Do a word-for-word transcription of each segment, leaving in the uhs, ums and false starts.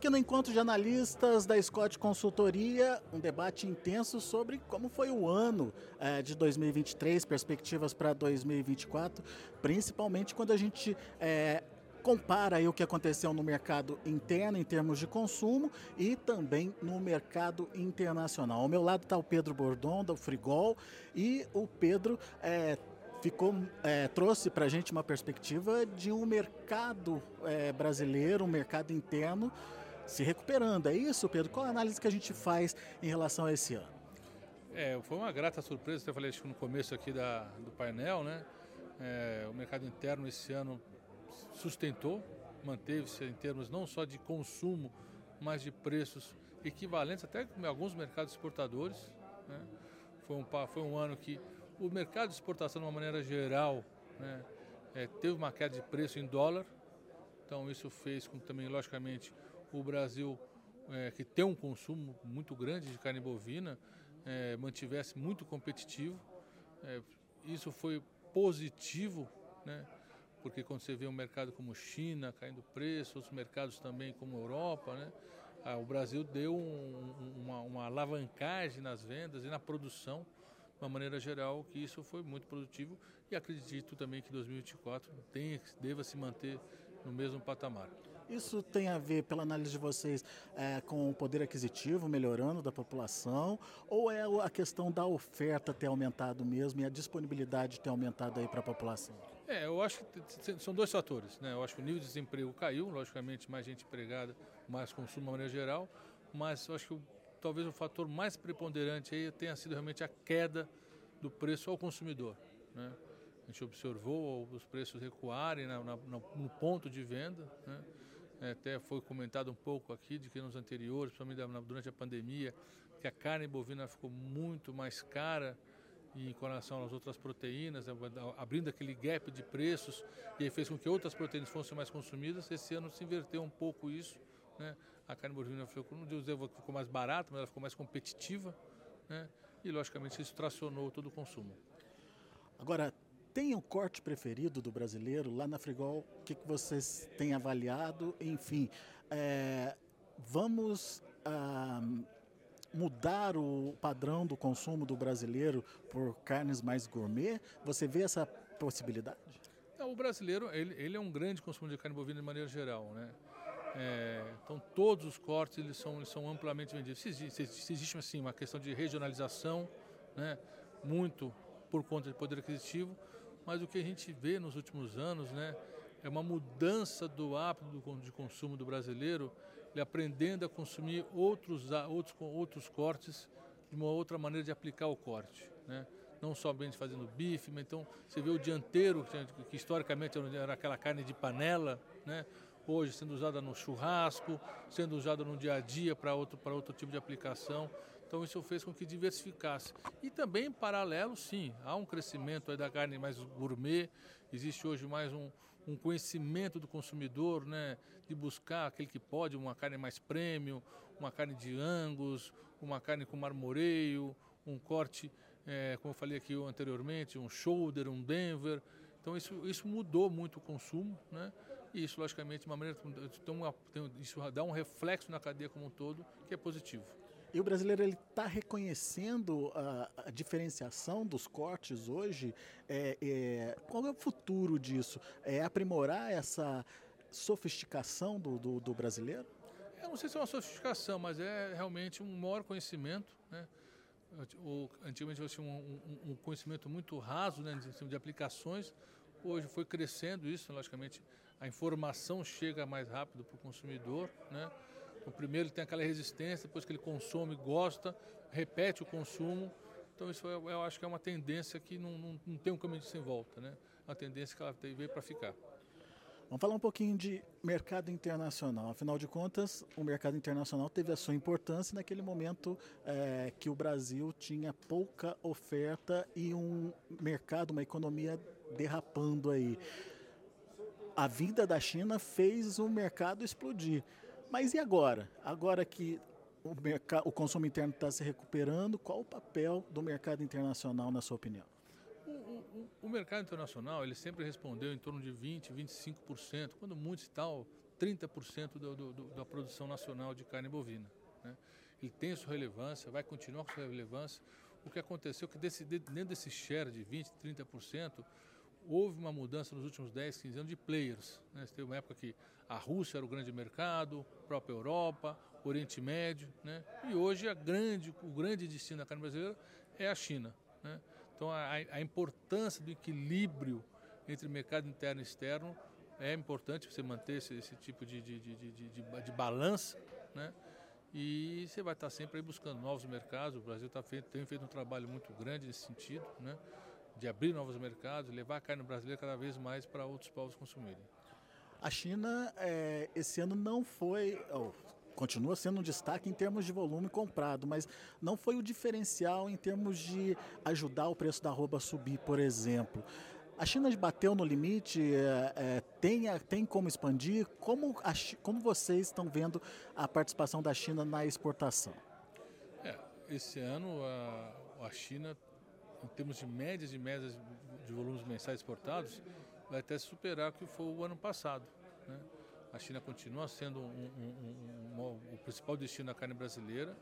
Aqui no Encontro de Analistas da Scott Consultoria, um debate intenso sobre como foi o ano eh, de dois mil e vinte e três, perspectivas para dois mil e vinte e quatro, principalmente quando a gente eh, compara aí o que aconteceu no mercado interno em termos de consumo e também no mercado internacional. Ao meu lado está o Pedro Bordon, do Frigol, e o Pedro eh, Ficou, é, trouxe para a gente uma perspectiva de um mercado é, brasileiro, um mercado interno se recuperando. É isso, Pedro? Qual a análise que a gente faz em relação a esse ano? É, foi uma grata surpresa, eu falei acho que no começo aqui da, do painel, né? É, o mercado interno esse ano sustentou, manteve-se em termos não só de consumo, mas de preços equivalentes até com alguns mercados exportadores, né? Foi um, foi um ano que o mercado de exportação, de uma maneira geral, né, é, teve uma queda de preço em dólar. Então, isso fez com que também, logicamente, o Brasil, é, que tem um consumo muito grande de carne bovina, é, mantivesse muito competitivo. É, isso foi positivo, né, porque quando você vê um mercado como China caindo preço, outros mercados também como Europa, né, a, o Brasil deu um, uma, uma alavancagem nas vendas e na produção. De uma maneira geral, que isso foi muito produtivo e acredito também que dois mil e vinte e quatro tem, deva se manter no mesmo patamar. Isso tem a ver, pela análise de vocês, é, com o poder aquisitivo melhorando da população ou é a questão da oferta ter aumentado mesmo e a disponibilidade ter aumentado aí para a população? É, eu acho que são dois fatores, né? Eu acho que o nível de desemprego caiu, logicamente mais gente empregada, mais consumo de uma maneira geral, mas eu acho que o talvez o fator mais preponderante aí tenha sido realmente a queda do preço ao consumidor, né? A gente observou os preços recuarem na, na, no ponto de venda, né? Até foi comentado um pouco aqui de que nos anteriores, principalmente durante a pandemia, que a carne bovina ficou muito mais cara em relação às outras proteínas, abrindo aquele gap de preços e aí fez com que outras proteínas fossem mais consumidas. Esse ano se inverteu um pouco isso. Né? A carne bovina ficou, não digo, ficou mais barata, mas ela ficou mais competitiva, né? E logicamente isso tracionou todo o consumo. Agora, tem um corte preferido do brasileiro lá na Frigol? O que, que vocês têm avaliado? Enfim, é, vamos ah, mudar o padrão do consumo do brasileiro por carnes mais gourmet? Você vê essa possibilidade? Não, o brasileiro ele, ele é um grande consumidor de carne bovina de maneira geral, né? É, então todos os cortes eles são, eles são amplamente vendidos. Se, se, se existe assim, uma questão de regionalização, né, muito por conta de poder aquisitivo, mas o que a gente vê nos últimos anos, né, é uma mudança do hábito de consumo do brasileiro, ele aprendendo a consumir outros, outros, outros cortes de uma outra maneira de aplicar o corte, né? Não somente fazendo bife, mas então você vê o dianteiro, que, que historicamente era aquela carne de panela, né? Hoje sendo usada no churrasco, sendo usada no dia a dia para outro, para outro tipo de aplicação. Então isso fez com que diversificasse. E também em paralelo, sim, há um crescimento aí da carne mais gourmet, existe hoje mais um, um conhecimento do consumidor, né, de buscar aquele que pode, uma carne mais premium, uma carne de Angus, uma carne com marmoreio, um corte, é, como eu falei aqui anteriormente, um shoulder, um Denver. Então isso, isso mudou muito o consumo, né? E isso, logicamente, de uma maneira, tem uma, tem, isso dá um reflexo na cadeia como um todo, que é positivo. E o brasileiro está reconhecendo a, a diferenciação dos cortes hoje? É, é, qual é o futuro disso? É aprimorar essa sofisticação do, do, do brasileiro? Eu não sei se é uma sofisticação, mas é realmente um maior conhecimento, né? O, antigamente tinha um, um, um conhecimento muito raso, né, de, de aplicações. Hoje foi crescendo isso, logicamente a informação chega mais rápido para o consumidor, né? O primeiro ele tem aquela resistência, depois que ele consome, gosta, repete o consumo. Então isso eu, eu acho que é uma tendência que não, não, não tem um caminho de sem volta, né? Uma tendência que ela veio para ficar. Vamos falar um pouquinho de mercado internacional. Afinal de contas, o mercado internacional teve a sua importância naquele momento é, que o Brasil tinha pouca oferta e um mercado, uma economia derrapando aí. A vinda da China fez o mercado explodir. Mas e agora? Agora que o, mercado, o consumo interno está se recuperando, qual o papel do mercado internacional, na sua opinião? O mercado internacional, ele sempre respondeu em torno de vinte por cento, vinte e cinco por cento, quando muito e tal, trinta por cento do, do, do, da produção nacional de carne bovina, né? Ele tem sua relevância, vai continuar com sua relevância. O que aconteceu é que desse, dentro desse share de vinte por cento, trinta por cento, houve uma mudança nos últimos dez, quinze anos de players, né? Teve uma época que a Rússia era o grande mercado, a própria Europa, o Oriente Médio, né? E hoje a grande, o grande destino da carne brasileira é a China, né? Então a, a importância do equilíbrio entre mercado interno e externo é importante, você manter esse, esse tipo de, de, de, de, de, de balanço, né? E você vai estar sempre aí buscando novos mercados. O Brasil tá feito, tem feito um trabalho muito grande nesse sentido, né? De abrir novos mercados, levar a carne brasileira cada vez mais para outros povos consumirem. A China, é, esse ano não foi, oh, continua sendo um destaque em termos de volume comprado, mas não foi o diferencial em termos de ajudar o preço da arroba a subir, por exemplo. A China bateu no limite, é, é, tem, tem como expandir? Como, a, como vocês estão vendo a participação da China na exportação? É, esse ano a, a China, em termos de médias e médias de volumes mensais exportados, vai até superar o que foi o ano passado, né? A China continua sendo um, um, um, um, o principal destino da carne brasileira.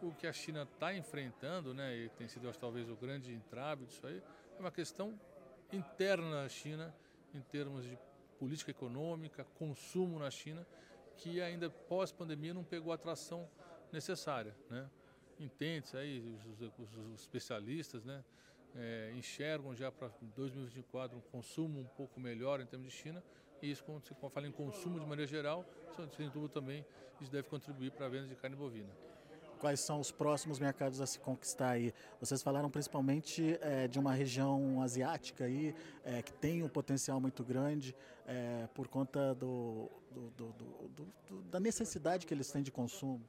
O que a China está enfrentando, né, e tem sido talvez o grande entrave disso aí, é uma questão interna à China, em termos de política econômica, consumo na China, que ainda pós-pandemia não pegou a atração necessária, né? Entende-se aí, os, os, os especialistas, né, é, enxergam já para dois mil e vinte e quatro um consumo um pouco melhor em termos de China, e isso, quando se fala em consumo de maneira geral, sem dúvida também isso deve contribuir para a venda de carne bovina. Quais são os próximos mercados a se conquistar aí? Vocês falaram principalmente é, de uma região asiática aí, é, que tem um potencial muito grande é, por conta do, do, do, do, do, da necessidade que eles têm de consumo.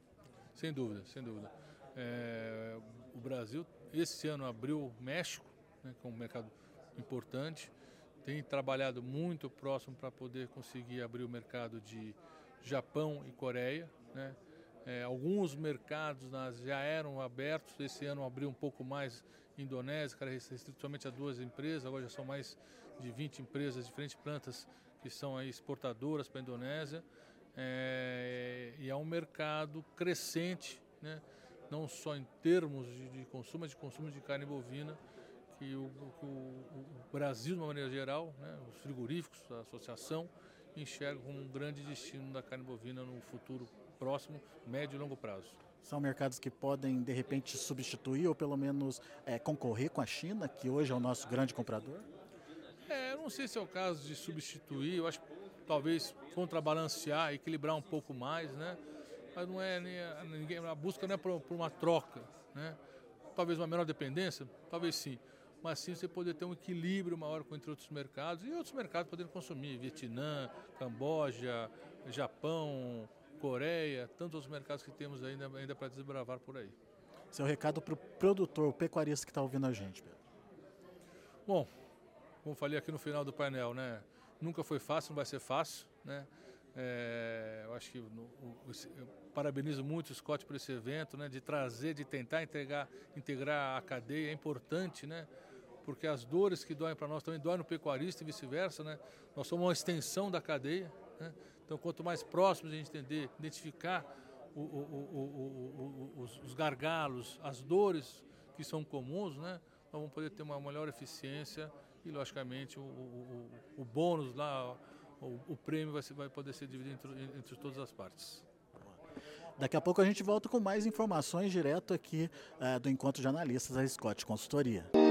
Sem dúvida, sem dúvida. É, o Brasil, esse ano, abriu o México, né, que é um mercado importante. Tem trabalhado muito próximo para poder conseguir abrir o mercado de Japão e Coreia, né? É, alguns mercados já eram abertos, esse ano abriu um pouco mais Indonésia, que era restrito somente a duas empresas, agora já são mais de vinte empresas, diferentes plantas que são aí exportadoras para a Indonésia. É, e é um mercado crescente, né? Não só em termos de, de consumo, mas de consumo de carne bovina, que o, o, o Brasil, de uma maneira geral, né, os frigoríficos, a associação, enxergam como um grande destino da carne bovina no futuro próximo, médio e longo prazo. São mercados que podem, de repente, substituir ou pelo menos é, concorrer com a China, que hoje é o nosso grande comprador? É, eu não sei se é o caso de substituir, eu acho que talvez contrabalancear, equilibrar um pouco mais, né? Mas não é nem a, ninguém, a busca não é por, por uma troca, né? Talvez uma menor dependência, talvez sim, mas sim você poder ter um equilíbrio maior entre outros mercados, e outros mercados podendo consumir, Vietnã, Camboja, Japão, Coreia, tantos outros mercados que temos ainda, ainda para desbravar por aí. Seu recado para o produtor, o pecuarista que está ouvindo a gente, Pedro? Bom, como falei aqui no final do painel, né? Nunca foi fácil, não vai ser fácil, né? É, eu acho que no, eu parabenizo muito o Scott por esse evento, né, de trazer, de tentar integrar, integrar a cadeia. É importante, né, porque as dores que doem para nós também doem no pecuarista e vice-versa, né? Nós somos uma extensão da cadeia, né? Então, quanto mais próximos a gente entender, identificar o, o, o, o, o, os, os gargalos, as dores que são comuns, né, nós vamos poder ter uma melhor eficiência e, logicamente, o, o, o, o bônus lá, o prêmio vai, vai poder ser dividido entre, entre todas as partes. Daqui a pouco a gente volta com mais informações direto aqui é, do Encontro de Analistas da Scott Consultoria.